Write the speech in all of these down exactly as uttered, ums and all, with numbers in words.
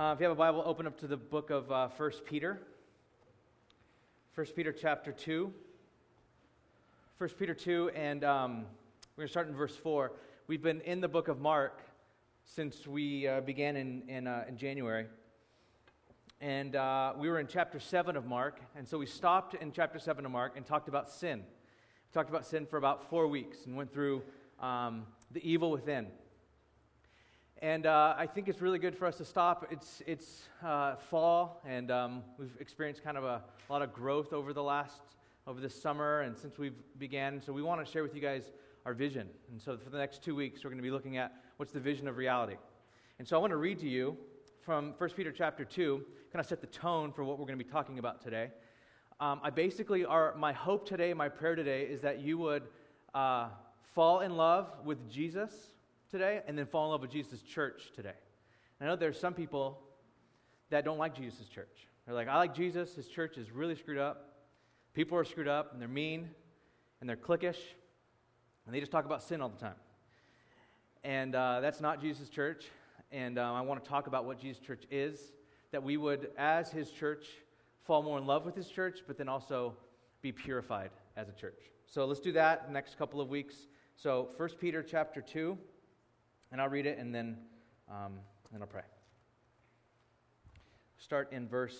Uh, if you have a Bible, open up to the book of uh, First Peter. First Peter chapter two. First Peter two, and um, we're going to start in verse four. We've been in the book of Mark since we uh, began in, in, uh, in January. And uh, we were in chapter seven of Mark, and so we stopped in chapter seven of Mark and talked about sin. We talked about sin for about four weeks and went through um, the evil within. And uh, I think it's really good for us to stop. It's it's uh, fall, and um, we've experienced kind of a, a lot of growth over the last, over this summer, and since we've began. So we want to share with you guys our vision. And so for the next two weeks, we're going to be looking at what's the vision of reality. And so I want to read to you from First Peter chapter two, kind of set the tone for what we're going to be talking about today. Um, I basically, are, my hope today, my prayer today, is that you would uh, fall in love with Jesus today, and then fall in love with Jesus' church today. And I know there's some people that don't like Jesus' church. They're like, I like Jesus, his church is really screwed up, people are screwed up, and they're mean, and they're cliquish, and they just talk about sin all the time. And uh, that's not Jesus' church, and um, I want to talk about what Jesus' church is, that we would, as his church, fall more in love with his church, but then also be purified as a church. So let's do that the next couple of weeks. So First Peter chapter two. And I'll read it, and then, um, then I'll pray. Start in verse.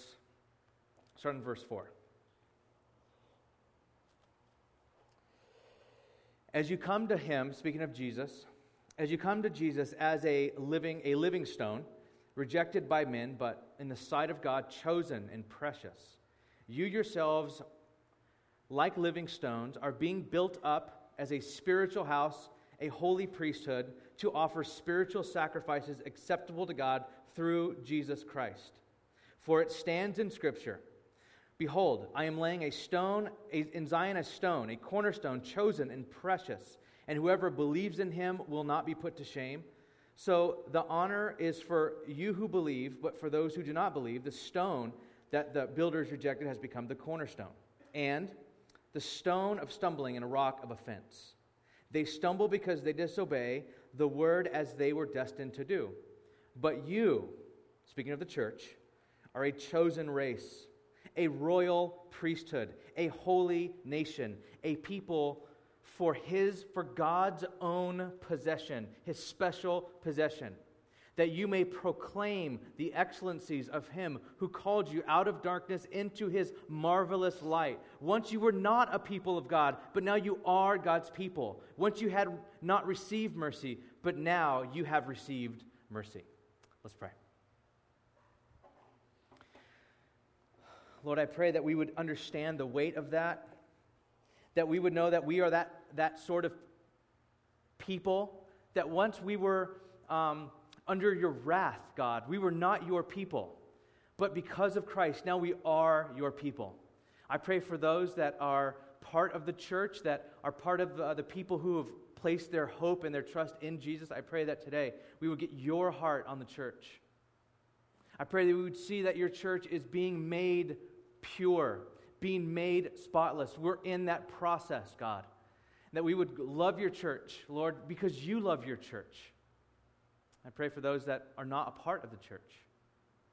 Start in verse four. As you come to him, speaking of Jesus, as you come to Jesus as a living a living stone, rejected by men, but in the sight of God, chosen and precious, you yourselves, like living stones, are being built up as a spiritual house, a holy priesthood, to offer spiritual sacrifices acceptable to God through Jesus Christ. For it stands in Scripture, behold, I am laying a stone, a, in Zion a stone, a cornerstone, chosen and precious, and whoever believes in him will not be put to shame. So the honor is for you who believe, but for those who do not believe, the stone that the builders rejected has become the cornerstone, and the stone of stumbling and a rock of offense. They stumble because they disobey the word as they were destined to do. But you, speaking of the church, are a chosen race, a royal priesthood, a holy nation, a people for his, for God's own possession, his special possession, that you may proclaim the excellencies of him who called you out of darkness into his marvelous light. Once you were not a people of God, but now you are God's people. Once you had not received mercy, but now you have received mercy. Let's pray. Lord, I pray that we would understand the weight of that, that we would know that we are that, that sort of people, that once we were um, under your wrath, God, we were not your people, but because of Christ, now we are your people. I pray for those that are part of the church, that are part of uh, the people who have placed their hope and their trust in Jesus. I pray that today we would get your heart on the church. I pray that we would see that your church is being made pure, being made spotless. We're in that process, God, that we would love your church, Lord, because you love your church. I pray for those that are not a part of the church,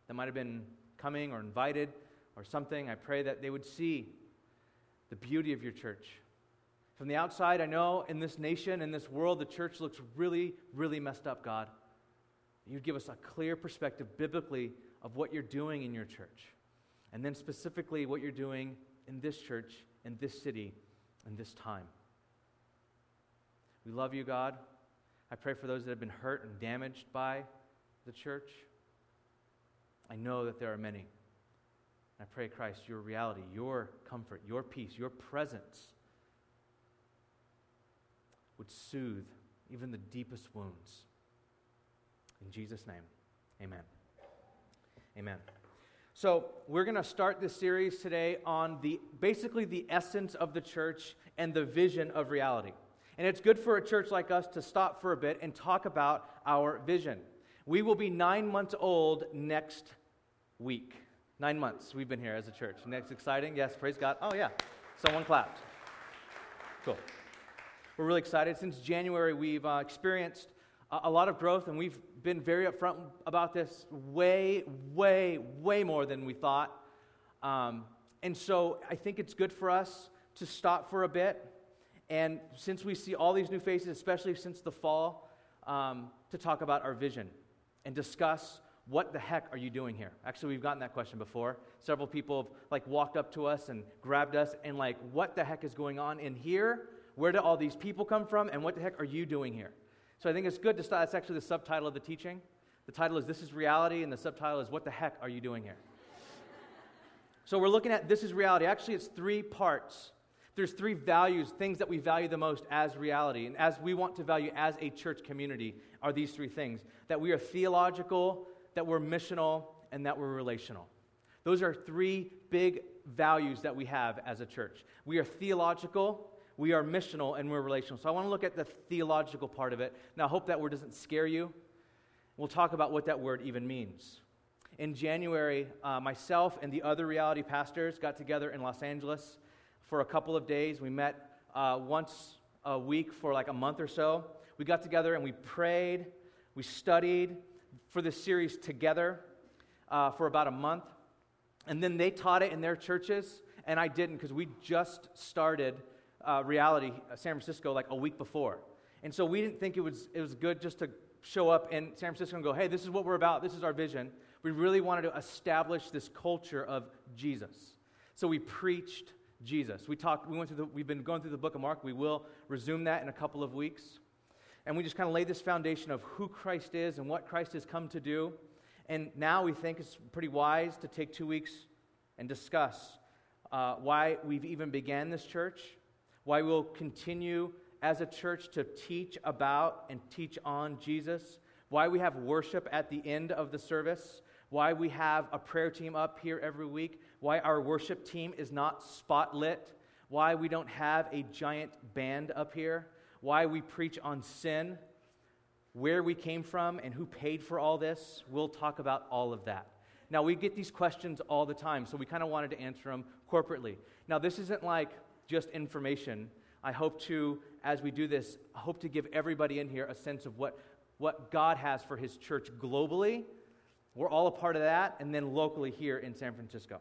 that might have been coming or invited or something. I pray that they would see the beauty of your church. From the outside, I know in this nation, in this world, the church looks really, really messed up, God. You'd give us a clear perspective biblically of what you're doing in your church, and then specifically what you're doing in this church, in this city, in this time. We love you, God. I pray for those that have been hurt and damaged by the church. I know that there are many. I pray, Christ, your reality, your comfort, your peace, your presence would soothe even the deepest wounds. In Jesus' name, amen. Amen. So we're going to start this series today on the basically the essence of the church and the vision of reality. And it's good for a church like us to stop for a bit and talk about our vision. We will be nine months old next week. Nine months we've been here as a church. Isn't that exciting? Yes, praise God. Oh, yeah. Someone clapped. Cool. We're really excited. Since January, we've uh, experienced a lot of growth, and we've been very upfront about this way, way, way more than we thought. Um, and so I think it's good for us to stop for a bit. And since we see all these new faces, especially since the fall, um, to talk about our vision and discuss what the heck are you doing here? Actually, we've gotten that question before. Several people have like walked up to us and grabbed us and like, what the heck is going on in here? Where do all these people come from? And what the heck are you doing here? So I think it's good to start. That's actually the subtitle of the teaching. The title is This is Reality, and the subtitle is What the heck are you doing here? So we're looking at This is Reality. Actually, it's three parts. There's three values, things that we value the most as reality, and as we want to value as a church community are these three things, that we are theological, that we're missional, and that we're relational. Those are three big values that we have as a church. We are theological, we are missional, and we're relational. So I want to look at the theological part of it. Now, I hope that word doesn't scare you. We'll talk about what that word even means. In January, uh, myself and the other reality pastors got together in Los Angeles for a couple of days. We met uh, once a week for like a month or so. We got together and we prayed, we studied for this series together uh, for about a month. And then they taught it in their churches, and I didn't because we just started uh, Reality San Francisco like a week before. And so we didn't think it was it was good just to show up in San Francisco and go, hey, this is what we're about, this is our vision. We really wanted to establish this culture of Jesus. So we preached Jesus. We talked, we went through the, we've been going through the book of Mark. We will resume that in a couple of weeks. And we just kind of laid this foundation of who Christ is and what Christ has come to do. And now we think it's pretty wise to take two weeks and discuss uh, why we've even began this church, why we'll continue as a church to teach about and teach on Jesus, why we have worship at the end of the service, why we have a prayer team up here every week, why our worship team is not spotlit, why we don't have a giant band up here, why we preach on sin, where we came from, and who paid for all this. We'll talk about all of that. Now, we get these questions all the time, so we kind of wanted to answer them corporately. Now, this isn't like just information. I hope to, as we do this, I hope to give everybody in here a sense of what, what God has for his church globally. We're all a part of that, and then locally here in San Francisco.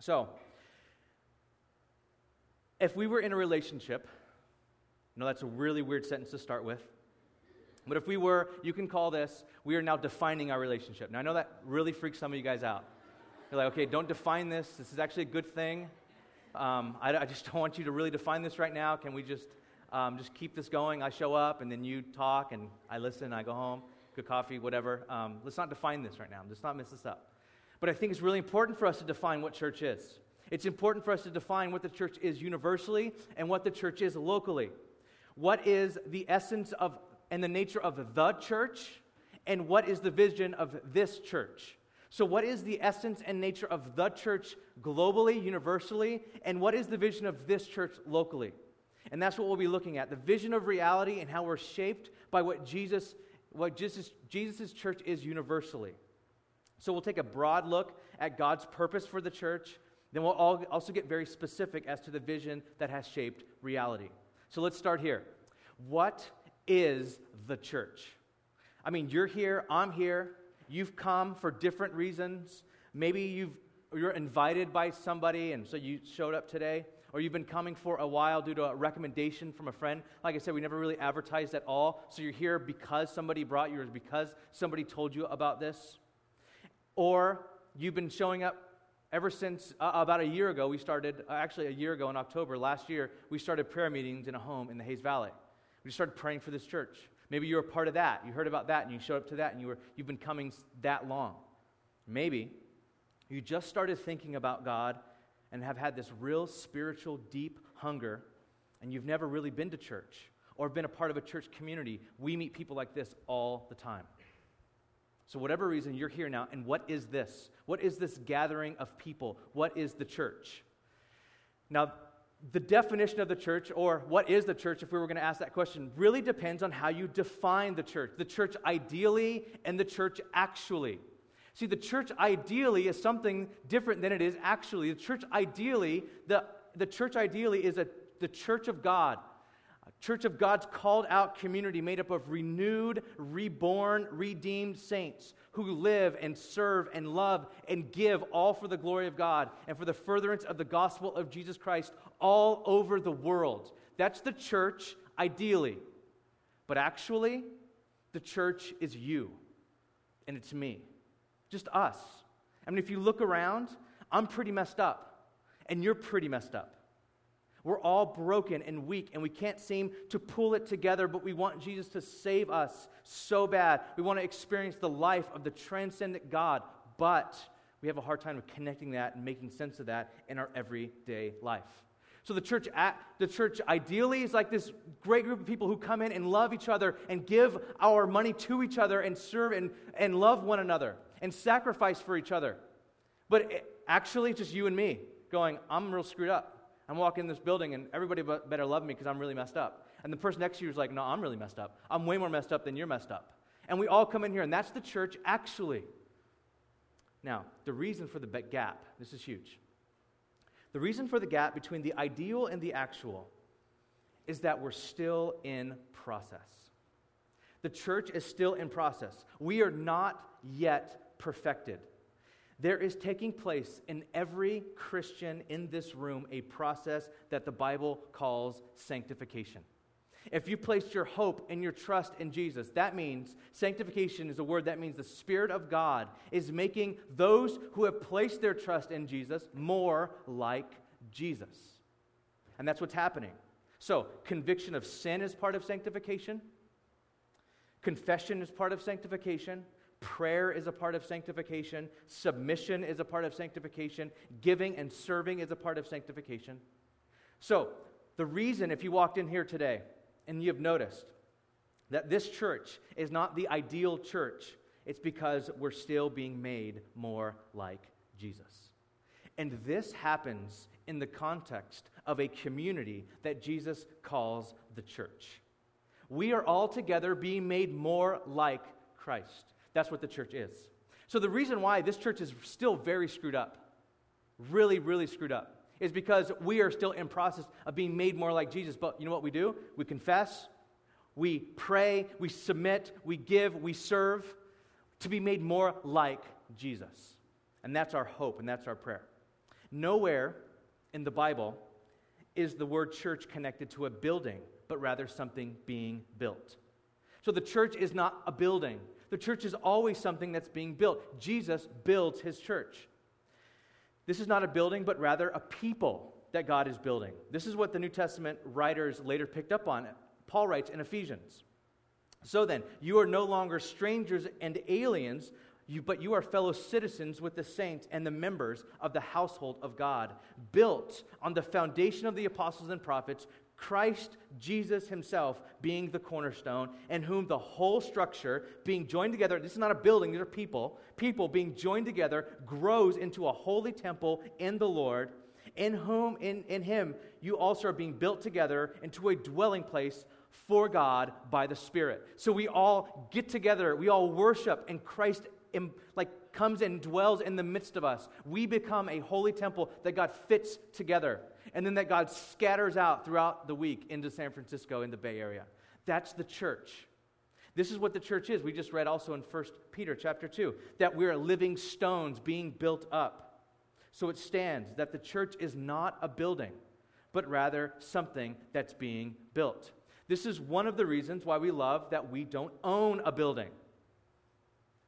So, if we were in a relationship... No, that's a really weird sentence to start with. But if we were, you can call this, we are now defining our relationship. Now, I know that really freaks some of you guys out. You're like, okay, don't define this. This is actually a good thing. Um, I, I just don't want you to really define this right now. Can we just um, just keep this going? I show up, and then you talk, and I listen, and I go home, good coffee, whatever. Um, let's not define this right now. Let's not mess this up. But I think it's really important for us to define what church is. It's important for us to define what the church is universally and what the church is locally. What is the essence of and the nature of the church, and what is the vision of this church? So what is the essence and nature of the church globally, universally, and what is the vision of this church locally? And that's what we'll be looking at, the vision of reality and how we're shaped by what Jesus, what Jesus, Jesus' church is universally. So we'll take a broad look at God's purpose for the church, then we'll all also get very specific as to the vision that has shaped reality. So let's start here. What is the church? I mean, you're here, I'm here, you've come for different reasons. Maybe you've, you're invited by somebody, and so you showed up today, or you've been coming for a while due to a recommendation from a friend. Like I said, we never really advertised at all, so you're here because somebody brought you or because somebody told you about this. Or you've been showing up ever since uh, about a year ago, we started, uh, actually a year ago in October last year, we started prayer meetings in a home in the Hayes Valley. We started praying for this church. Maybe you were a part of that. You heard about that and you showed up to that and you were, you've been coming that long. Maybe you just started thinking about God and have had this real spiritual deep hunger and you've never really been to church or been a part of a church community. We meet people like this all the time. So whatever reason, you're here now, and what is this? What is this gathering of people? What is the church? Now, the definition of the church, or what is the church, if we were going to ask that question, really depends on how you define the church. The church ideally and the church actually. See, the church ideally is something different than it is actually. The church ideally, the, the church ideally is a, the church of God. Church of God's called out community made up of renewed, reborn, redeemed saints who live and serve and love and give all for the glory of God and for the furtherance of the gospel of Jesus Christ all over the world. That's the church, ideally. But actually, the church is you, and it's me. Just us. I mean, if you look around, I'm pretty messed up, and you're pretty messed up. We're all broken and weak, and we can't seem to pull it together, but we want Jesus to save us so bad. We want to experience the life of the transcendent God, but we have a hard time of connecting that and making sense of that in our everyday life. So the church, at, the church ideally is like this great group of people who come in and love each other and give our money to each other and serve and, and love one another and sacrifice for each other. But it, actually, it's just you and me going, I'm real screwed up. I'm walking in this building and everybody better love me because I'm really messed up. And the person next to you is like, no, I'm really messed up. I'm way more messed up than you're messed up. And we all come in here, and that's the church actually. Now, the reason for the gap, this is huge. The reason for the gap between the ideal and the actual is that we're still in process. The church is still in process. We are not yet perfected. There is taking place in every Christian in this room a process that the Bible calls sanctification. If you placed your hope and your trust in Jesus, that means sanctification is a word that means the Spirit of God is making those who have placed their trust in Jesus more like Jesus. And that's what's happening. So, conviction of sin is part of sanctification. Confession is part of sanctification. Prayer is a part of sanctification. Submission is a part of sanctification. Giving and serving is a part of sanctification. So, the reason if you walked in here today, and you have noticed that this church is not the ideal church. It's because we're still being made more like Jesus. And this happens in the context of a community that Jesus calls the church. We are all together being made more like Christ. That's what the church is. So the reason why this church is still very screwed up, really, really screwed up, is because we are still in process of being made more like Jesus. But you know what we do? We confess, we pray, we submit, we give, we serve to be made more like Jesus. And that's our hope, and that's our prayer. Nowhere in the Bible is the word church connected to a building, but rather something being built. So the church is not a building. The church is always something that's being built. Jesus builds his church. This is not a building, but rather a people that God is building. This is what the New Testament writers later picked up on. Paul writes in Ephesians, "So then, you are no longer strangers and aliens, you, but you are fellow citizens with the saints and the members of the household of God, built on the foundation of the apostles and prophets, Christ Jesus himself being the cornerstone, in whom the whole structure being joined together," this is not a building, these are people, people being joined together, "grows into a holy temple in the Lord, in whom, in, in him, you also are being built together into a dwelling place for God by the Spirit." So we all get together, we all worship, and Christ Im- like comes and dwells in the midst of us. We become a holy temple that God fits together. And then that God scatters out throughout the week into San Francisco, in the Bay Area. That's the church. This is what the church is. We just read also in First Peter chapter two that we are living stones being built up. So it stands that the church is not a building, but rather something that's being built. This is one of the reasons why we love that we don't own a building.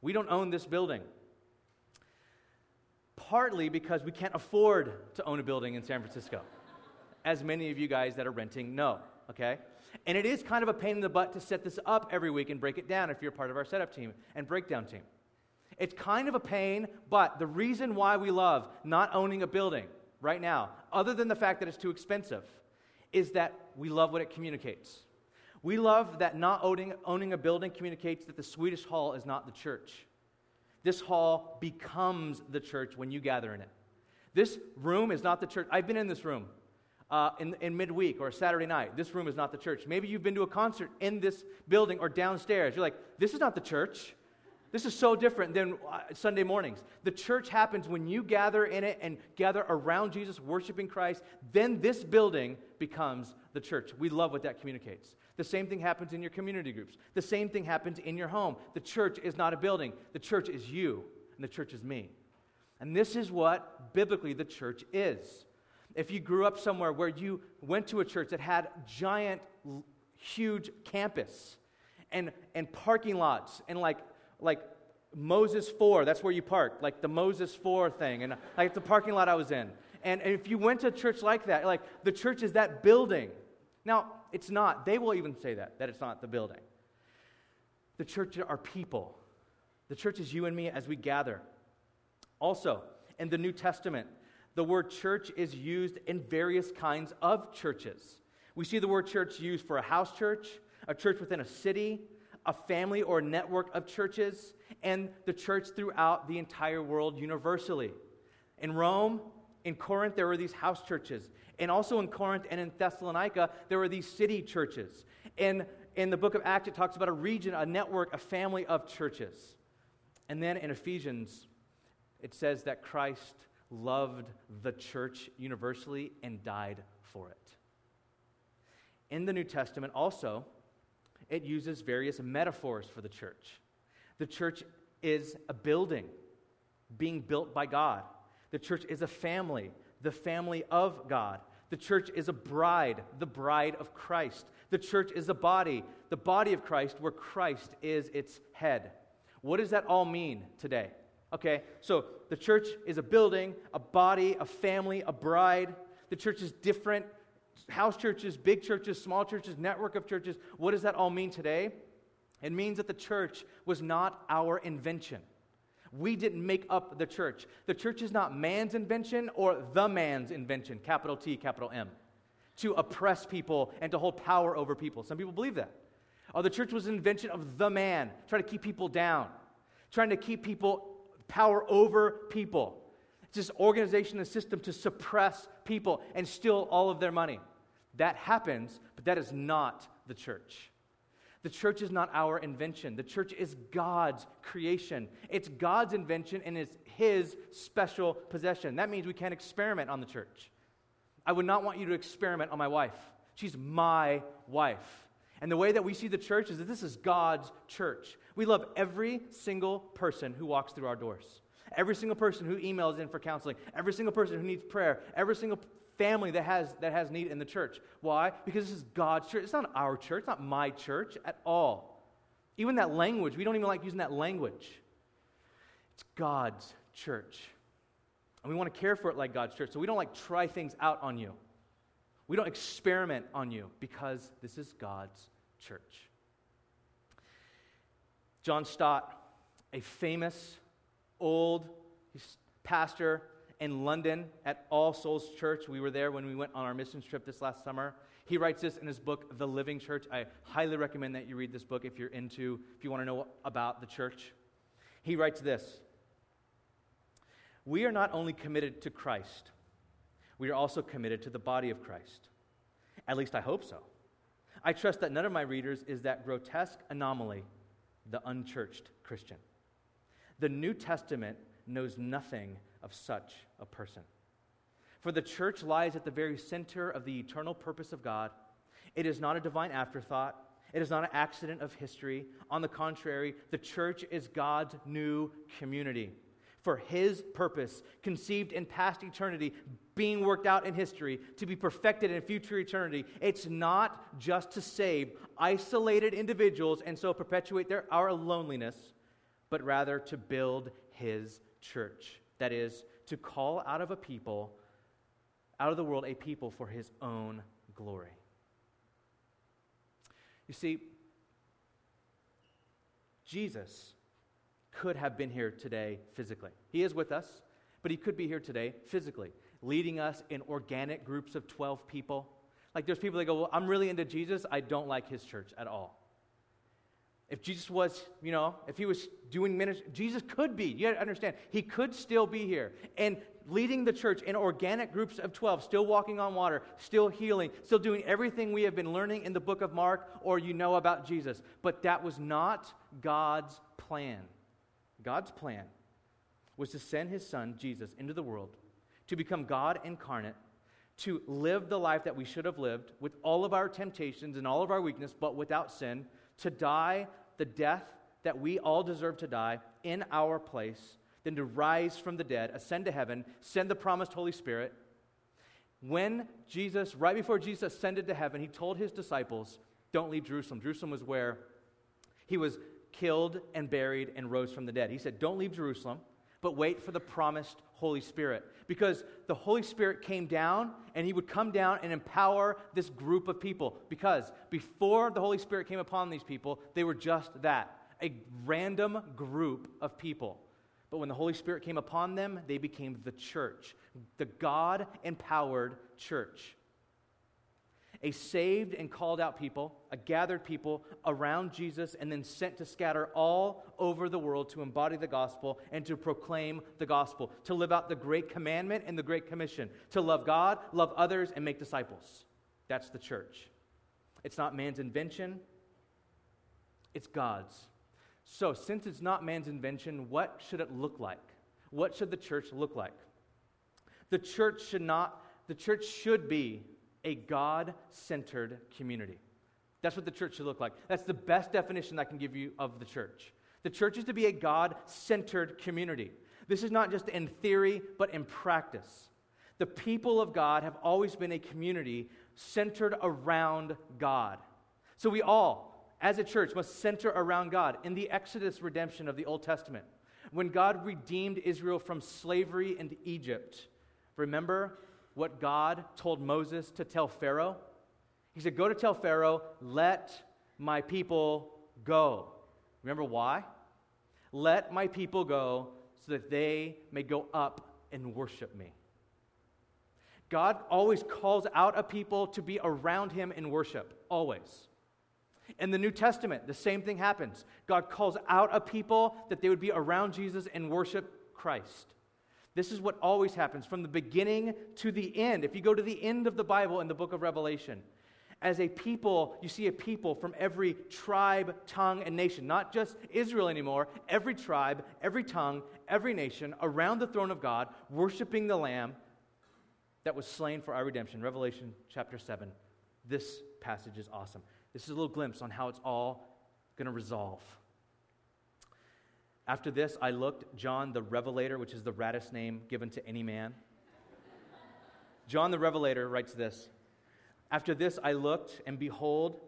We don't own this building. Partly because we can't afford to own a building in San Francisco, as many of you guys that are renting know, okay? And it is kind of a pain in the butt to set this up every week and break it down if you're part of our setup team and breakdown team. It's kind of a pain, but the reason why we love not owning a building right now, other than the fact that it's too expensive, is that we love what it communicates. We love that not owning, owning a building communicates that the Swedish Hall is not the church. This hall becomes the church when you gather in it. This room is not the church. I've been in this room uh, in, in midweek or Saturday night. This room is not the church. Maybe you've been to a concert in this building or downstairs. You're like, this is not the church. This is so different than Sunday mornings. The church happens when you gather in it and gather around Jesus, worshiping Christ. Then this building becomes the church. We love what that communicates. The same thing happens in your community groups. The same thing happens in your home. The church is not a building. The church is you, and the church is me. And this is what, biblically, the church is. If you grew up somewhere where you went to a church that had giant, huge campus and, and parking lots and like, like Moses four, that's where you park, like the Moses four thing, and like the parking lot I was in. And, and if you went to a church like that, like the church is that building. Now, it's not. They will even say that, that it's not the building. The church are people. The church is you and me as we gather. Also, in the New Testament, the word church is used in various kinds of churches. We see the word church used for a house church, a church within a city, a family or network of churches, and the church throughout the entire world universally. In Rome, in Corinth, there were these house churches. And also in Corinth and in Thessalonica, there were these city churches. And in the book of Acts, it talks about a region, a network, a family of churches. And then in Ephesians, it says that Christ loved the church universally and died for it. In the New Testament also, it uses various metaphors for the church. The church is a building being built by God. The church is a family, the family of God. The church is a bride, the bride of Christ. The church is a body, the body of Christ, where Christ is its head. What does that all mean today? Okay, so the church is a building, a body, a family, a bride. The church is different. House churches, big churches, small churches, network of churches. What does that all mean today? It means that the church was not our invention. We didn't make up the church. The church is not man's invention or the man's invention, capital T, capital M, to oppress people and to hold power over people. Some people believe that. Oh, the church was an invention of the man, trying to keep people down, trying to keep people power over people. It's this organization and system to suppress people and steal all of their money. That happens, but that is not the church. The church is not our invention. The church is God's creation. It's God's invention and it's His special possession. That means we can't experiment on the church. I would not want you to experiment on my wife. She's my wife. And the way that we see the church is that this is God's church. We love every single person who walks through our doors, every single person who emails in for counseling, every single person who needs prayer, every single family that has that has need in the church. Why? Because this is God's church. It's not our church. It's not my church at all. Even that language, we don't even like using that language. It's God's church. And we want to care for it like God's church. So we don't like try things out on you. We don't experiment on you because this is God's church. John Stott, a famous old pastor in London at All Souls Church. We were there when we went on our missions trip this last summer. He writes this in his book, The Living Church. I highly recommend that you read this book if you're into, if you want to know about the church. He writes this: "We are not only committed to Christ, we are also committed to the body of Christ. At least I hope so. I trust that none of my readers is that grotesque anomaly, the unchurched Christian. The New Testament knows nothing of such a person. For the church lies at the very center of the eternal purpose of God. It is not a divine afterthought. It is not an accident of history. On the contrary, the church is God's new community, for His purpose, conceived in past eternity, being worked out in history, to be perfected in future eternity. It's not just to save isolated individuals and so perpetuate their, our loneliness, but rather to build His church. That is, to call out of a people, out of the world, a people for His own glory." You see, Jesus could have been here today physically. He is with us, but He could be here today physically, leading us in organic groups of twelve people. Like there's people that go, well, I'm really into Jesus. I don't like His church at all. If Jesus was, you know, if He was doing ministry, Jesus could be. You got to understand, He could still be here and leading the church in organic groups of twelve, still walking on water, still healing, still doing everything we have been learning in the book of Mark or you know about Jesus. But that was not God's plan. God's plan was to send his son, Jesus, into the world to become God incarnate, to live the life that we should have lived with all of our temptations and all of our weakness, but without sin, to die the death that we all deserve to die in our place, then to rise from the dead, ascend to heaven, send the promised Holy Spirit. When Jesus, right before Jesus ascended to heaven, he told his disciples, don't leave Jerusalem. Jerusalem was where he was killed and buried and rose from the dead. He said, don't leave Jerusalem, but wait for the promised Holy Spirit, because the Holy Spirit came down, and he would come down and empower this group of people, because before the Holy Spirit came upon these people, they were just that, a random group of people. But when the Holy Spirit came upon them, they became the church, the God-empowered church. A saved and called out people, a gathered people around Jesus, and then sent to scatter all over the world to embody the gospel and to proclaim the gospel, to live out the great commandment and the great commission, to love God, love others, and make disciples. That's the church. It's not man's invention. It's God's. So since it's not man's invention, what should it look like? What should the church look like? The church should not, the church should be a God-centered community. That's what the church should look like. That's the best definition I can give you of the church. The church is to be a God-centered community. This is not just in theory, but in practice. The people of God have always been a community centered around God. So we all, as a church, must center around God. In the Exodus redemption of the Old Testament, when God redeemed Israel from slavery in Egypt, remember what God told Moses to tell Pharaoh? He said, go to tell Pharaoh, let my people go. Remember why? Let my people go so that they may go up and worship me. God always calls out a people to be around him in worship, always. In the New Testament, the same thing happens. God calls out a people that they would be around Jesus and worship Christ. This is what always happens from the beginning to the end. If you go to the end of the Bible in the book of Revelation, as a people, you see a people from every tribe, tongue, and nation, not just Israel anymore, every tribe, every tongue, every nation around the throne of God, worshiping the Lamb that was slain for our redemption. Revelation chapter seven. This passage is awesome. This is a little glimpse on how it's all going to resolve. After this, I looked, John the Revelator, which is the raddest name given to any man. John the Revelator writes this. After this, I looked, and behold,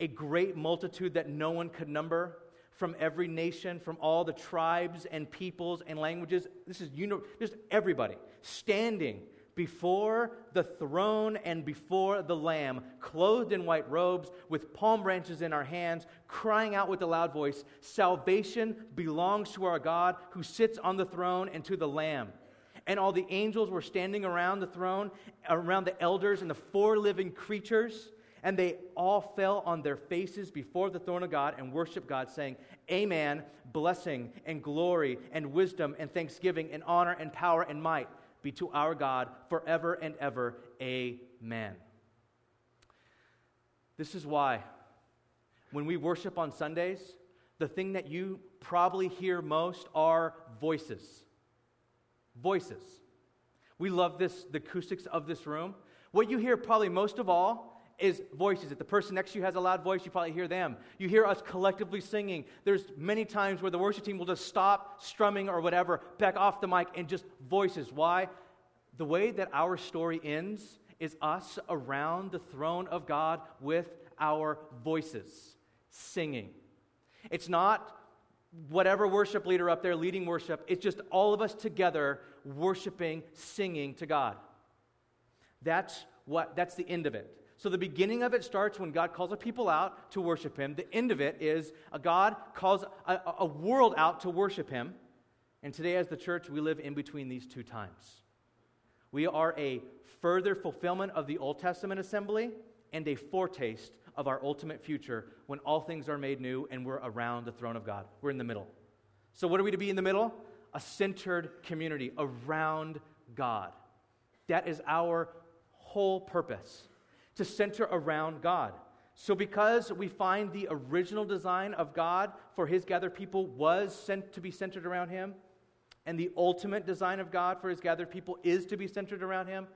a great multitude that no one could number, from every nation, from all the tribes and peoples and languages. This is uni- just everybody standing before the throne and before the Lamb, clothed in white robes, with palm branches in our hands, crying out with a loud voice, salvation belongs to our God who sits on the throne and to the Lamb. And all the angels were standing around the throne, around the elders and the four living creatures, and they all fell on their faces before the throne of God and worshiped God, saying, Amen, blessing and glory and wisdom and thanksgiving and honor and power and might be to our God forever and ever. Amen. This is why when we worship on Sundays, the thing that you probably hear most are voices. Voices. We love this, the acoustics of this room. What you hear probably most of all is voices. If the person next to you has a loud voice, you probably hear them. You hear us collectively singing. There's many times where the worship team will just stop strumming or whatever, back off the mic, and just voices. Why? The way that our story ends is us around the throne of God with our voices, singing. It's not whatever worship leader up there leading worship. It's just all of us together worshiping, singing to God. That's what. That's the end of it. So the beginning of it starts when God calls a people out to worship him. The end of it is a God calls a, a world out to worship him. And today as the church, we live in between these two times. We are a further fulfillment of the Old Testament assembly and a foretaste of our ultimate future when all things are made new and we're around the throne of God. We're in the middle. So what are we to be in the middle? A centered community around God. That is our whole purpose. To center around God. So because we find the original design of God for his gathered people was sent to be centered around him, and the ultimate design of God for his gathered people is to be centered around him,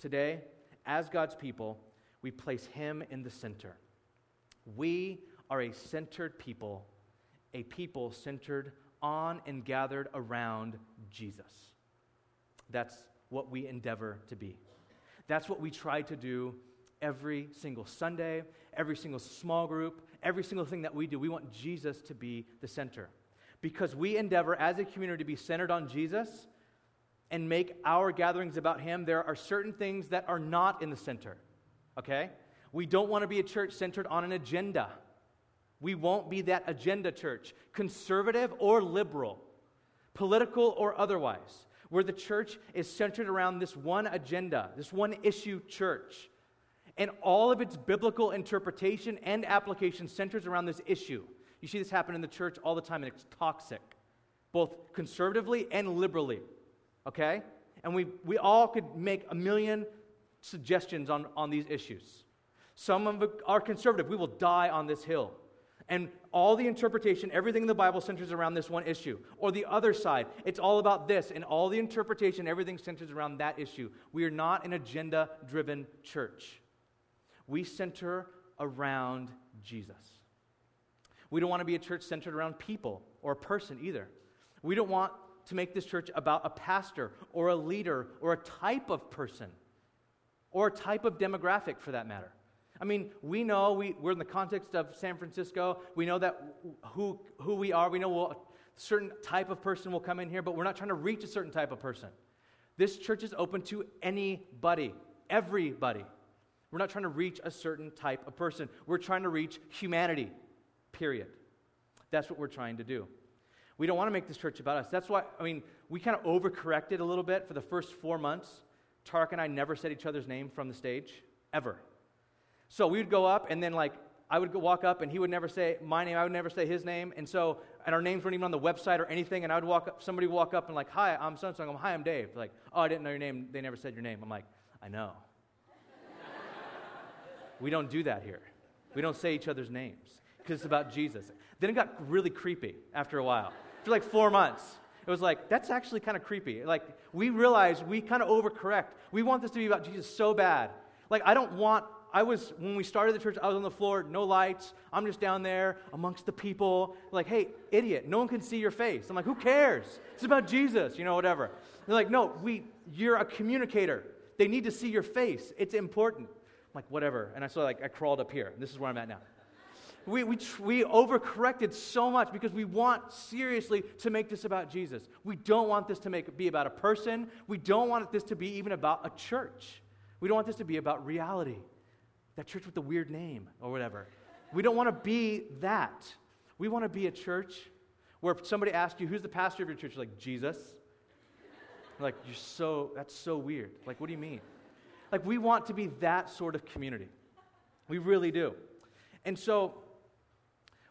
today, as God's people, we place him in the center. We are a centered people, a people centered on and gathered around Jesus. That's what we endeavor to be. That's what we try to do every single Sunday, every single small group, every single thing that we do. We want Jesus to be the center. Because we endeavor as a community to be centered on Jesus and make our gatherings about him, there are certain things that are not in the center, okay? We don't want to be a church centered on an agenda. We won't be that agenda church, conservative or liberal, political or otherwise, where the church is centered around this one agenda, this one issue church. And all of its biblical interpretation and application centers around this issue. You see this happen in the church all the time, and it's toxic, both conservatively and liberally, okay? And we, we all could make a million suggestions on, on these issues. Some of them are conservative. We will die on this hill. And all the interpretation, everything in the Bible centers around this one issue. Or the other side, it's all about this, and all the interpretation, everything centers around that issue. We are not an agenda-driven church. We center around Jesus. We don't want to be a church centered around people or a person either. We don't want to make this church about a pastor or a leader or a type of person or a type of demographic for that matter. I mean, we know we, we're in the context of San Francisco. We know that who who we are. We know we'll, a certain type of person will come in here, but we're not trying to reach a certain type of person. This church is open to anybody, everybody. We're not trying to reach a certain type of person. We're trying to reach humanity, period. That's what we're trying to do. We don't want to make this church about us. That's why, I mean, we kind of overcorrected a little bit for the first four months. Tark and I never said each other's name from the stage, ever. So we would go up, and then, like, I would go walk up, and he would never say my name. I would never say his name. And so, and our names weren't even on the website or anything, and I would walk up, somebody would walk up and, like, hi, I'm so-and-so. I'm, hi, I'm Dave. Like, oh, I didn't know your name. They never said your name. I'm like, I know. We don't do that here. We don't say each other's names because it's about Jesus. Then it got really creepy after a while. After like four months, it was like, that's actually kind of creepy. Like, we realized we kind of overcorrect. We want this to be about Jesus so bad. Like, I don't want, I was, when we started the church, I was on the floor, no lights. I'm just down there amongst the people. Like, hey, idiot, no one can see your face. I'm like, who cares? It's about Jesus, you know, whatever. They're like, no, we, you're a communicator. They need to see your face. It's important. Like, whatever. And I saw, like, I crawled up here. This is where I'm at now. We we we overcorrected so much because we want seriously to make this about Jesus. We don't want this to make be about a person. We don't want this to be even about a church. We don't want this to be about reality. That church with the weird name or whatever. We don't want to be that. We want to be a church where if somebody asks you, who's the pastor of your church? You're like, Jesus. You're like, you're so, that's so weird. Like, what do you mean? Like, we want to be that sort of community. We really do. And so,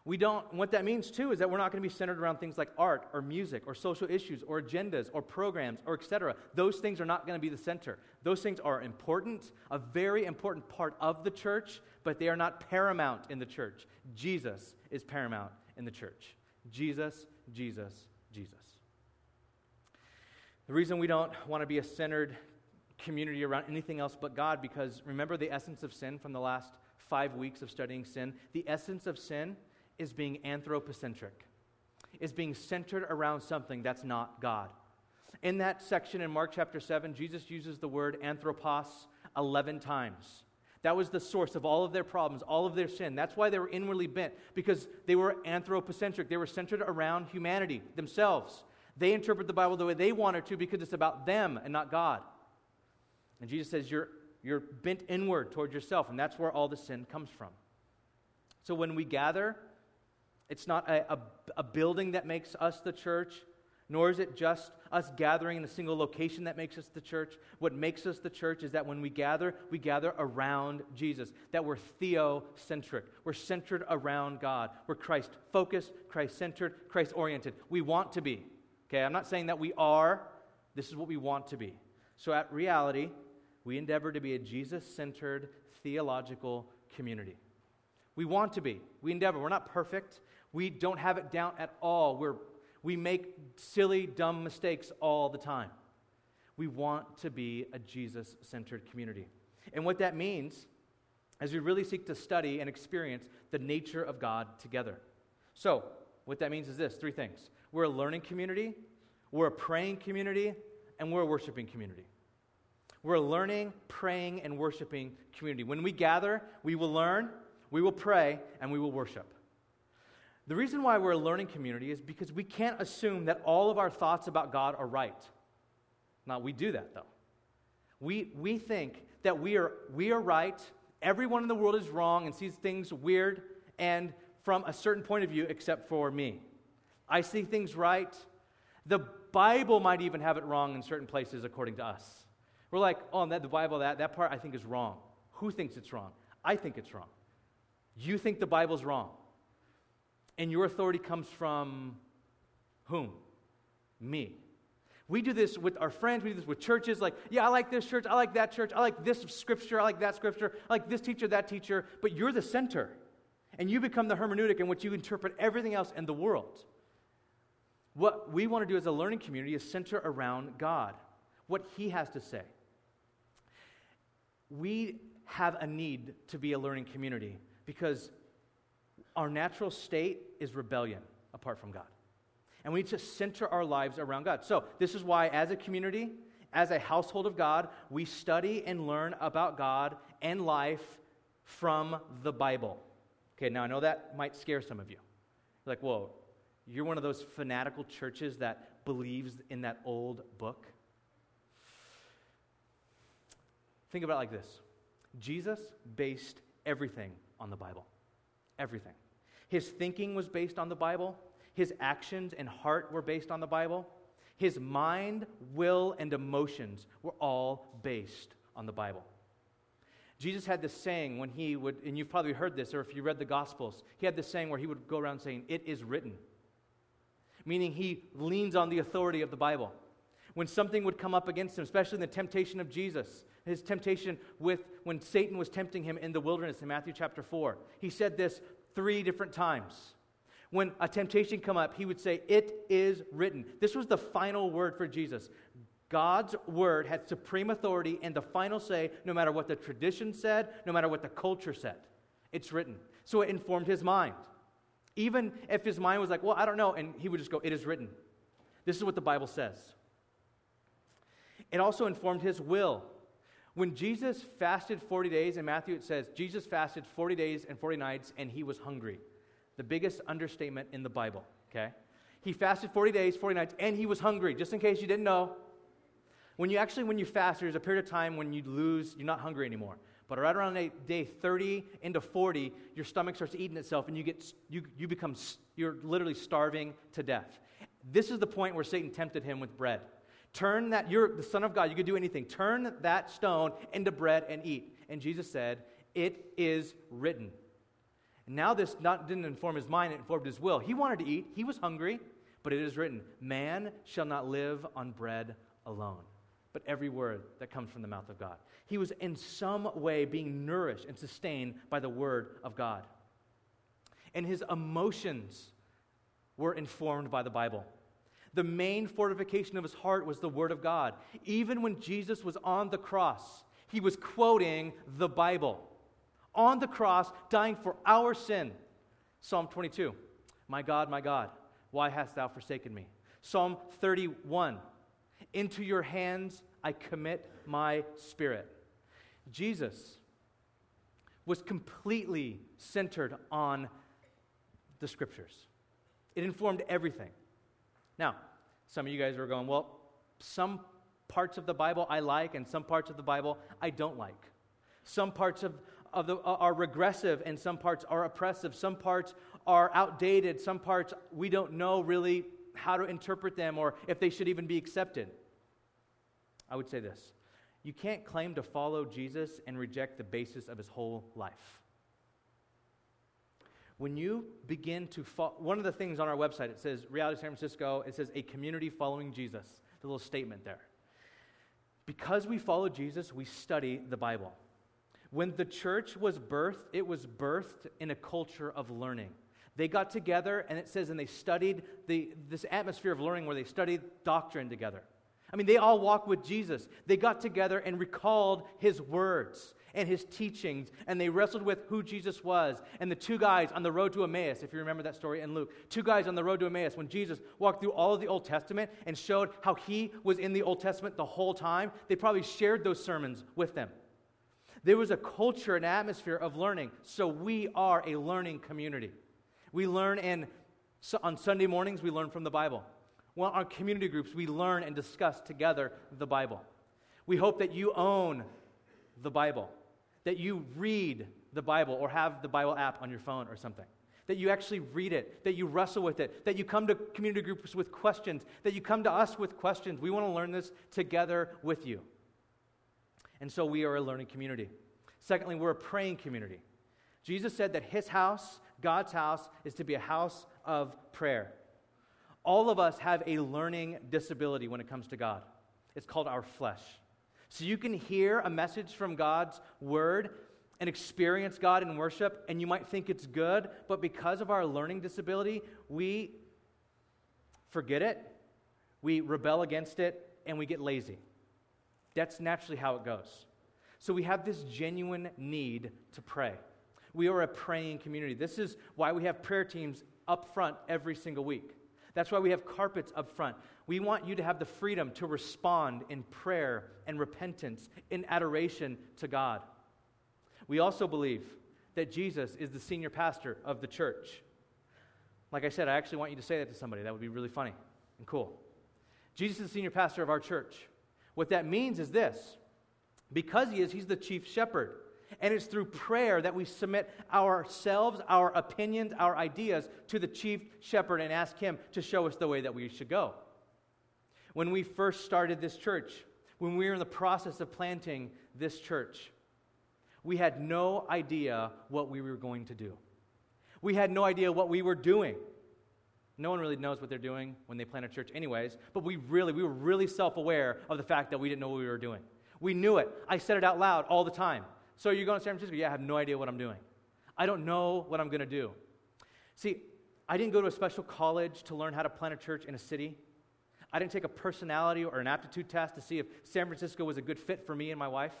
we don't, what that means, too, is that we're not going to be centered around things like art or music or social issues or agendas or programs or et cetera. Those things are not going to be the center. Those things are important, a very important part of the church, but they are not paramount in the church. Jesus is paramount in the church. Jesus, Jesus, Jesus. The reason we don't want to be a centered community around anything else but God, because remember the essence of sin from the last five weeks of studying sin? The essence of sin is being anthropocentric, is being centered around something that's not God. In that section in Mark chapter seven, Jesus uses the word anthropos eleven times. That was the source of all of their problems, all of their sin. That's why they were inwardly bent, because they were anthropocentric. They were centered around humanity themselves. They interpret the Bible the way they wanted to because it's about them and not God. And Jesus says you're you're bent inward toward yourself, and that's where all the sin comes from. So when we gather, it's not a, a, a building that makes us the church, nor is it just us gathering in a single location that makes us the church. What makes us the church is that when we gather, we gather around Jesus, that we're theocentric. We're centered around God. We're Christ-focused, Christ-centered, Christ-oriented. We want to be. Okay, I'm not saying that we are. This is what we want to be. So at Reality, we endeavor to be a Jesus-centered theological community. We want to be. We endeavor. We're not perfect. We don't have it down at all. We're, we make silly, dumb mistakes all the time. We want to be a Jesus-centered community. And what that means is we really seek to study and experience the nature of God together. So what that means is this, three things. We're a learning community, we're a praying community, and we're a worshiping community. We're a learning, praying, and worshiping community. When we gather, we will learn, we will pray, and we will worship. The reason why we're a learning community is because we can't assume that all of our thoughts about God are right. Now, we do that, though. We we think that we are we are right, everyone in the world is wrong and sees things weird and from a certain point of view except for me. I see things right. The Bible might even have it wrong in certain places according to us. We're like, oh, that, the Bible, that, that part I think is wrong. Who thinks it's wrong? I think it's wrong. You think the Bible's wrong. And your authority comes from whom? Me. We do this with our friends, we do this with churches, like, yeah, I like this church, I like that church, I like this scripture, I like that scripture, I like this teacher, that teacher, but you're the center, and you become the hermeneutic in which you interpret everything else in the world. What we want to do as a learning community is center around God, what He has to say. We have a need to be a learning community because our natural state is rebellion apart from God. And we need to center our lives around God. So this is why as a community, as a household of God, we study and learn about God and life from the Bible. Okay, now I know that might scare some of you. You're like, whoa, you're one of those fanatical churches that believes in that old book. Think about it like this. Jesus based everything on the Bible. Everything. His thinking was based on the Bible. His actions and heart were based on the Bible. His mind, will, and emotions were all based on the Bible. Jesus had this saying when he would, and you've probably heard this, or if you read the Gospels, he had this saying where he would go around saying, "It is written," meaning he leans on the authority of the Bible. When something would come up against him, especially in the temptation of Jesus, his temptation with when Satan was tempting him in the wilderness in Matthew chapter four, he said this three different times. When a temptation come up, he would say, "It is written." This was the final word for Jesus. God's word had supreme authority and the final say, no matter what the tradition said, no matter what the culture said. It's written. So it informed his mind. Even if his mind was like, well, I don't know, and he would just go, "It is written. This is what the Bible says." It also informed his will. When Jesus fasted forty days, in Matthew it says, Jesus fasted forty days and forty nights, and he was hungry. The biggest understatement in the Bible, okay? He fasted forty days, forty nights, and he was hungry, just in case you didn't know. When you actually, when you fast, there's a period of time when you lose, you're not hungry anymore. But right around day thirty into forty, your stomach starts eating itself, and you get, you you become, you're literally starving to death. This is the point where Satan tempted him with bread. Turn that, you're the Son of God, you could do anything. Turn that stone into bread and eat. And Jesus said, "It is written." Now this not, didn't inform his mind, it informed his will. He wanted to eat, he was hungry, but it is written, "Man shall not live on bread alone, but every word that comes from the mouth of God." He was in some way being nourished and sustained by the word of God. And his emotions were informed by the Bible. The main fortification of his heart was the word of God. Even when Jesus was on the cross, he was quoting the Bible. On the cross, dying for our sin. Psalm twenty-two, "My God, my God, why hast thou forsaken me?" Psalm thirty-one, "Into your hands I commit my spirit." Jesus was completely centered on the scriptures. It informed everything. Now, some of you guys were going, well, some parts of the Bible I like and some parts of the Bible I don't like. Some parts of Of the, are regressive, and some parts are oppressive. Some parts are outdated. Some parts we don't know really how to interpret them or if they should even be accepted. I would say this. You can't claim to follow Jesus and reject the basis of his whole life. When you begin to follow, one of the things on our website, it says Reality San Francisco, it says a community following Jesus, the little statement there. Because we follow Jesus, we study the Bible. When the church was birthed, it was birthed in a culture of learning. They got together, and it says, and they studied the, this atmosphere of learning where they studied doctrine together. I mean, they all walked with Jesus. They got together and recalled his words and his teachings, and they wrestled with who Jesus was. And the two guys on the road to Emmaus, if you remember that story in Luke, two guys on the road to Emmaus, when Jesus walked through all of the Old Testament and showed how he was in the Old Testament the whole time, they probably shared those sermons with them. There was a culture, an atmosphere of learning, so we are a learning community. We learn in, so on Sunday mornings, we learn from the Bible. Well, on community groups, we learn and discuss together the Bible. We hope that you own the Bible, that you read the Bible or have the Bible app on your phone or something, that you actually read it, that you wrestle with it, that you come to community groups with questions, that you come to us with questions. We want to learn this together with you. And so we are a learning community. Secondly, we're a praying community. Jesus said that his house, God's house, is to be a house of prayer. All of us have a learning disability when it comes to God. It's called our flesh. So you can hear a message from God's word and experience God in worship, and you might think it's good, but because of our learning disability, we forget it, we rebel against it, and we get lazy. That's naturally how it goes. So we have this genuine need to pray. We are a praying community. This is why we have prayer teams up front every single week. That's why we have carpets up front. We want you to have the freedom to respond in prayer and repentance, in adoration to God. We also believe that Jesus is the senior pastor of the church. Like I said, I actually want you to say that to somebody. That would be really funny and cool. Jesus is the senior pastor of our church. What that means is this. Because he is, he's the chief shepherd. And it's through prayer that we submit ourselves, our opinions, our ideas to the chief shepherd and ask him to show us the way that we should go. When we first started this church, when we were in the process of planting this church, we had no idea what we were going to do. We had no idea what we were doing. No one really knows what they're doing when they plant a church anyways, but we really, we were really self-aware of the fact that we didn't know what we were doing. We knew it. I said it out loud all the time. So you're going to San Francisco? Yeah, I have no idea what I'm doing. I don't know what I'm going to do. See, I didn't go to a special college to learn how to plant a church in a city. I didn't take a personality or an aptitude test to see if San Francisco was a good fit for me and my wife.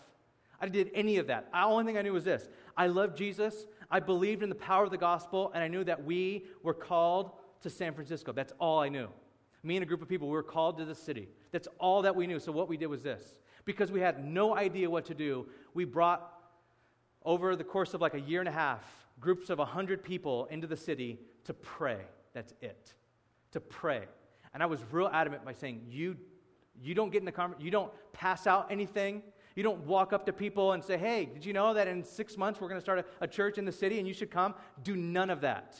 I didn't do any of that. The only thing I knew was this. I loved Jesus, I believed in the power of the gospel, and I knew that we were called to San Francisco. That's all I knew. Me and a group of people, we were called to the city. That's all that we knew. So what we did was this. Because we had no idea what to do, we brought over the course of like a year and a half, groups of one hundred people into the city to pray. That's it. To pray. And I was real adamant by saying, you you don't get in the conversation, you don't pass out anything, you don't walk up to people and say, hey, did you know that in six months we're going to start a, a church in the city and you should come? Do none of that.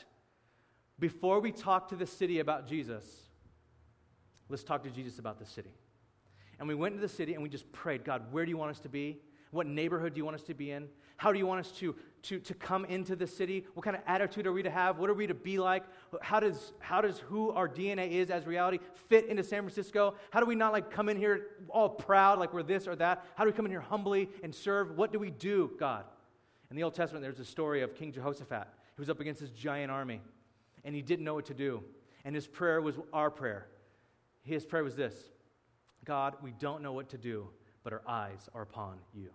Before we talk to the city about Jesus, let's talk to Jesus about the city. And we went into the city and we just prayed, God, where do you want us to be? What neighborhood do you want us to be in? How do you want us to, to, to come into the city? What kind of attitude are we to have? What are we to be like? How does how does who our D N A is as reality fit into San Francisco? How do we not like come in here all proud like we're this or that? How do we come in here humbly and serve? What do we do, God? In the Old Testament, there's a story of King Jehoshaphat. He was up against this giant army, and he didn't know what to do. And his prayer was our prayer. His prayer was this, God, we don't know what to do, but our eyes are upon you.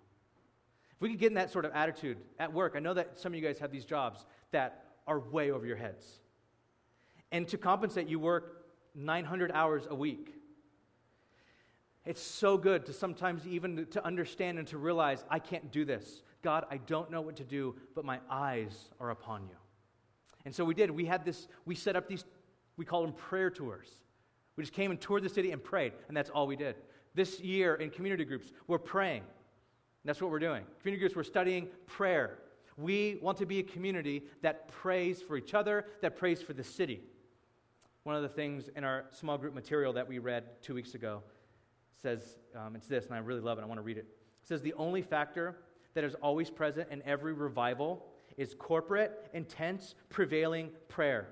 If we could get in that sort of attitude at work, I know that some of you guys have these jobs that are way over your heads. And to compensate, you work nine hundred hours a week. It's so good to sometimes even to understand and to realize, I can't do this. God, I don't know what to do, but my eyes are upon you. And so we did. We had this, we set up these, we call them prayer tours. We just came and toured the city and prayed, and that's all we did. This year in community groups, we're praying. That's what we're doing. Community groups, we're studying prayer. We want to be a community that prays for each other, that prays for the city. One of the things in our small group material that we read two weeks ago says, um, it's this, and I really love it. I want to read it. It says, the only factor that is always present in every revival is corporate, intense, prevailing prayer.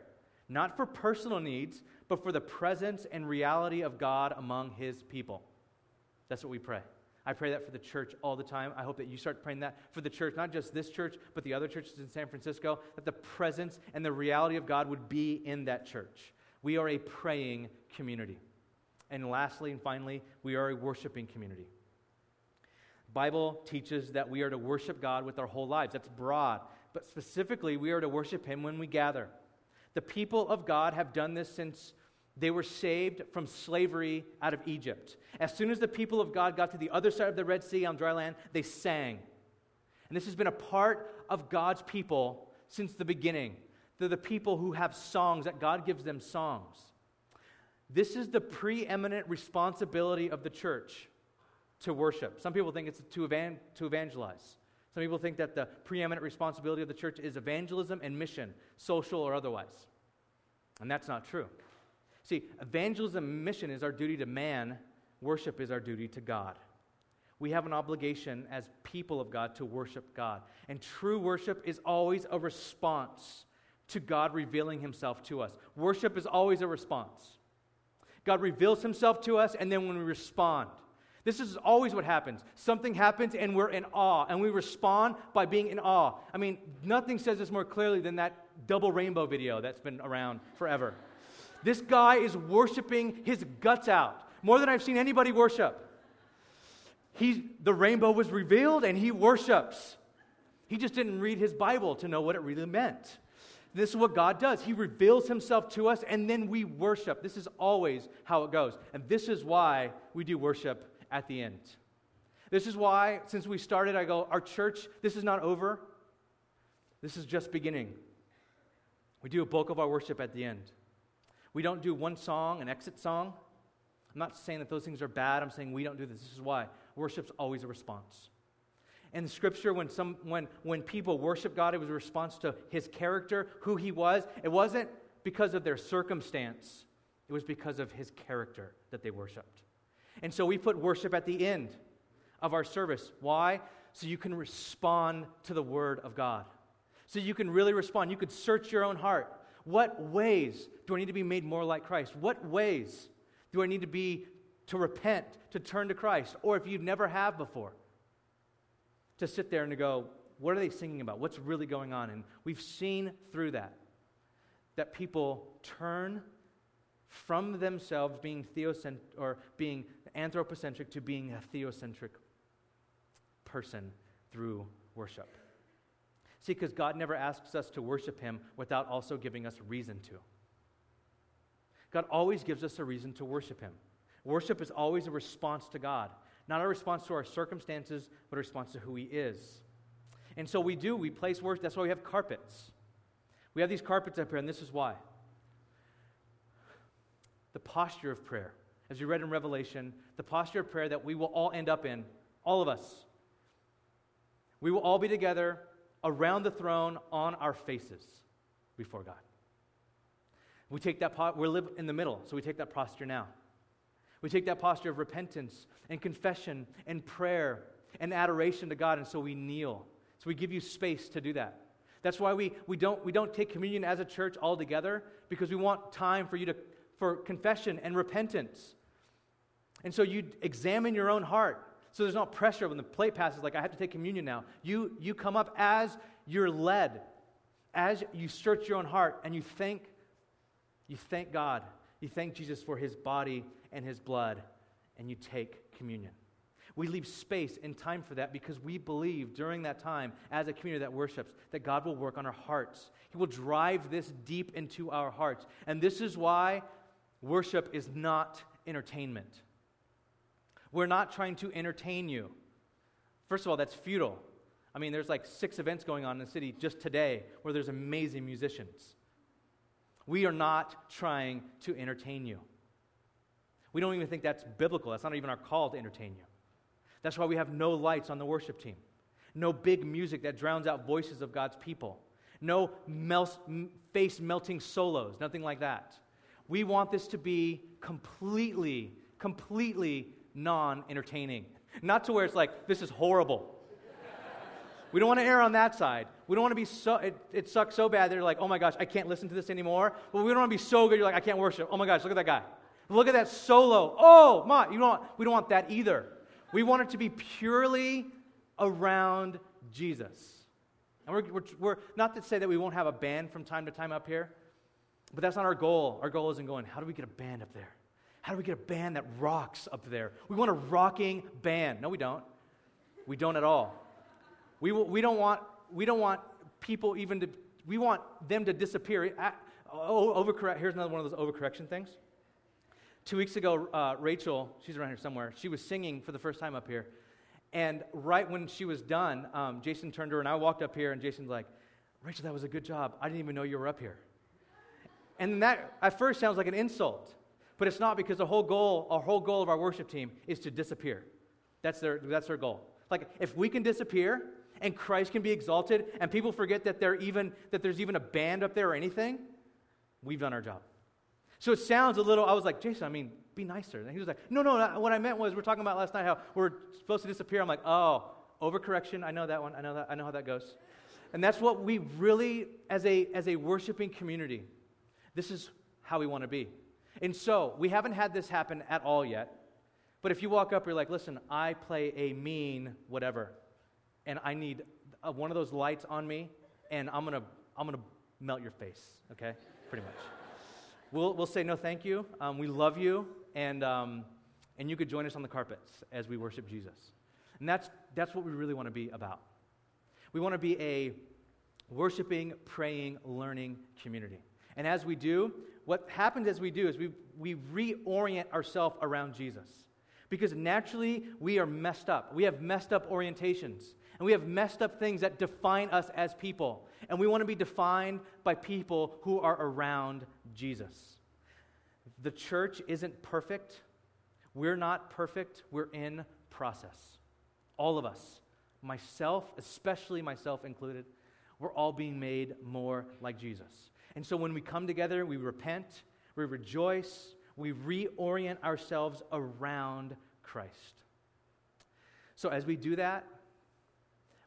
Not for personal needs, but for the presence and reality of God among his people. That's what we pray. I pray that for the church all the time. I hope that you start praying that for the church, not just this church, but the other churches in San Francisco, that the presence and the reality of God would be in that church. We are a praying community. And lastly and finally, we are a worshiping community. The Bible teaches that we are to worship God with our whole lives. That's broad. But specifically, we are to worship Him when we gather. The people of God have done this since they were saved from slavery out of Egypt. As soon as the people of God got to the other side of the Red Sea on dry land, they sang. And this has been a part of God's people since the beginning. They're the people who have songs, that God gives them songs. This is the preeminent responsibility of the church, to worship. Some people think it's to, evan- to evangelize. Some people think that the preeminent responsibility of the church is evangelism and mission, social or otherwise. And that's not true. See, evangelism and mission is our duty to man. Worship is our duty to God. We have an obligation as people of God to worship God. And true worship is always a response to God revealing Himself to us. Worship is always a response. God reveals Himself to us, and then when we respond, this is always what happens. Something happens, and we're in awe, and we respond by being in awe. I mean, nothing says this more clearly than that double rainbow video that's been around forever. This guy is worshiping his guts out, more than I've seen anybody worship. He, the rainbow was revealed, and he worships. He just didn't read his Bible to know what it really meant. This is what God does. He reveals Himself to us, and then we worship. This is always how it goes. And this is why we do worship at the end. This is why, since we started, I go, our church, this is not over. This is just beginning. We do a bulk of our worship at the end. We don't do one song, an exit song. I'm not saying that those things are bad. I'm saying we don't do this. This is why. Worship's always a response. In Scripture, when some when when people worship God, it was a response to His character, who He was. It wasn't because of their circumstance. It was because of His character that they worshiped. And so we put worship at the end of our service. Why? So you can respond to the Word of God. So you can really respond. You could search your own heart. What ways do I need to be made more like Christ? What ways do I need to be to repent, to turn to Christ? Or if you never have before, to sit there and to go, what are they singing about? What's really going on? And we've seen through that, that people turn from themselves being theocentric or being anthropocentric to being a theocentric person through worship. See, because God never asks us to worship Him without also giving us reason to. God always gives us a reason to worship Him. Worship is always a response to God, not a response to our circumstances, but a response to who He is. And so we do, we place worship. That's why we have carpets. We have these carpets up here, and this is why. The posture of prayer. As you read in Revelation, the posture of prayer that we will all end up in, all of us. We will all be together around the throne, on our faces before God. We take that po- we live in the middle, so we take that posture now. We take that posture of repentance and confession and prayer and adoration to God, and so we kneel. So we give you space to do that. That's why we we don't we don't take communion as a church all together, because we want time for you to for confession and repentance. And so you examine your own heart. So there's no pressure when the plate passes, like I have to take communion now. You you come up as you're led, as you search your own heart, and you thank, you thank God. You thank Jesus for His body and His blood, and you take communion. We leave space and time for that because we believe during that time, as a community that worships, that God will work on our hearts. He will drive this deep into our hearts. And this is why worship is not entertainment. We're not trying to entertain you. First of all, that's futile. I mean, there's like six events going on in the city just today where there's amazing musicians. We are not trying to entertain you. We don't even think that's biblical. That's not even our call to entertain you. That's why we have no lights on the worship team. No big music that drowns out voices of God's people. No mel- face-melting solos, nothing like that. We want this to be completely, completely non-entertaining. Not to where it's like, this is horrible. We don't want to err on that side. We don't want to be so, it, it sucks so bad that you're like, oh my gosh, I can't listen to this anymore. But we don't want to be so good, you're like, I can't worship. Oh my gosh, look at that guy. Look at that solo. Oh my, you don't, we don't want that either. We want it to be purely around Jesus. And we're, we're, we're not to say that we won't have a band from time to time up here, but that's not our goal. Our goal isn't going, how do we get a band up there? How do we get a band that rocks up there? We want a rocking band. No, we don't. We don't at all. We we don't want we don't want people even to, we want them to disappear. Oh, overcorrect. Here's another one of those overcorrection things. Two weeks ago, uh, Rachel, she's around here somewhere, she was singing for the first time up here. And right when she was done, um, Jason turned to her, and I walked up here, and Jason's like, Rachel, that was a good job. I didn't even know you were up here. And that, at first, sounds like an insult. But it's not, because the whole goal, our whole goal of our worship team is to disappear. That's their, that's their goal. Like, if we can disappear, and Christ can be exalted, and people forget that they're even that there's even a band up there or anything, we've done our job. So it sounds a little, I was like, Jason, I mean, be nicer. And he was like, no, no, no, what I meant was, we're talking about last night how we're supposed to disappear. I'm like, oh, overcorrection, I know that one, I know that, I know how that goes. And that's what we really, as a as a worshiping community, this is how we want to be. And so, we haven't had this happen at all yet, but if you walk up, you're like, listen, I play a mean whatever, and I need a, one of those lights on me, and I'm gonna I'm gonna melt your face, okay? Pretty much. We'll we'll say no, thank you. Um, we love you, and um, and you could join us on the carpets as we worship Jesus. And that's that's what we really want to be about. We want to be a worshiping, praying, learning community. And as we do, what happens as we do is we we reorient ourselves around Jesus, because naturally we are messed up. We have messed up orientations. And we have messed up things that define us as people. And we want to be defined by people who are around Jesus. The church isn't perfect. We're not perfect. We're in process. All of us, myself, especially myself included, we're all being made more like Jesus. And so when we come together, we repent, we rejoice, we reorient ourselves around Christ. So as we do that,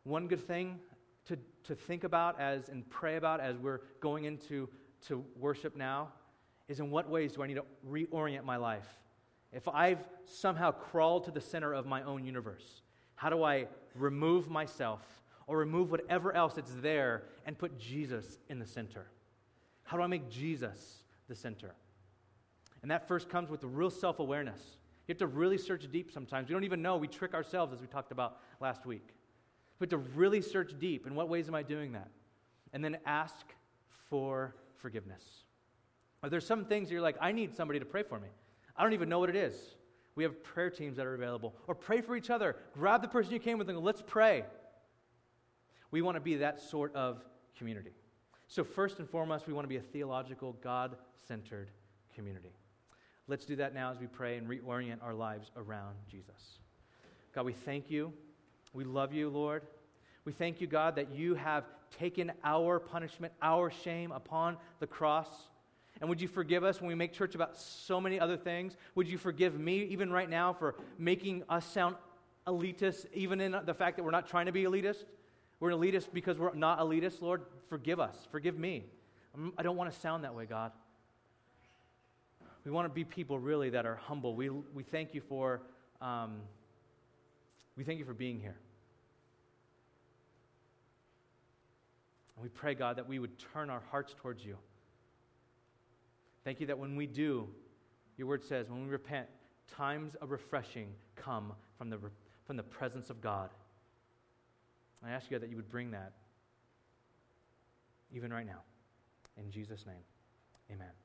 one good thing to, to think about as and pray about as we're going into to worship now is, in what ways do I need to reorient my life? If I've somehow crawled to the center of my own universe, how do I remove myself or remove whatever else that's there and put Jesus in the center? How do I make Jesus the center? And that first comes with the real self-awareness. You have to really search deep sometimes. We don't even know. We trick ourselves, as we talked about last week. But to really search deep, in what ways am I doing that? And then ask for forgiveness. Are there some things you're like, I need somebody to pray for me? I don't even know what it is. We have prayer teams that are available. Or pray for each other. Grab the person you came with and go, let's pray. We want to be that sort of community. So first and foremost, we want to be a theological, God-centered community. Let's do that now as we pray and reorient our lives around Jesus. God, we thank you. We love you, Lord. We thank you, God, that you have taken our punishment, our shame upon the cross. And would you forgive us when we make church about so many other things? Would you forgive me even right now for making us sound elitist, even in the fact that we're not trying to be elitist? We're elitist because we're not elitist, Lord. Forgive us. Forgive me. I don't want to sound that way, God. We want to be people, really, that are humble. We we thank you for um, we thank you for being here. And we pray, God, that we would turn our hearts towards you. Thank you that when we do, your word says, when we repent, times of refreshing come from the, from the presence of God. I ask you, God, that you would bring that even right now. In Jesus' name, amen.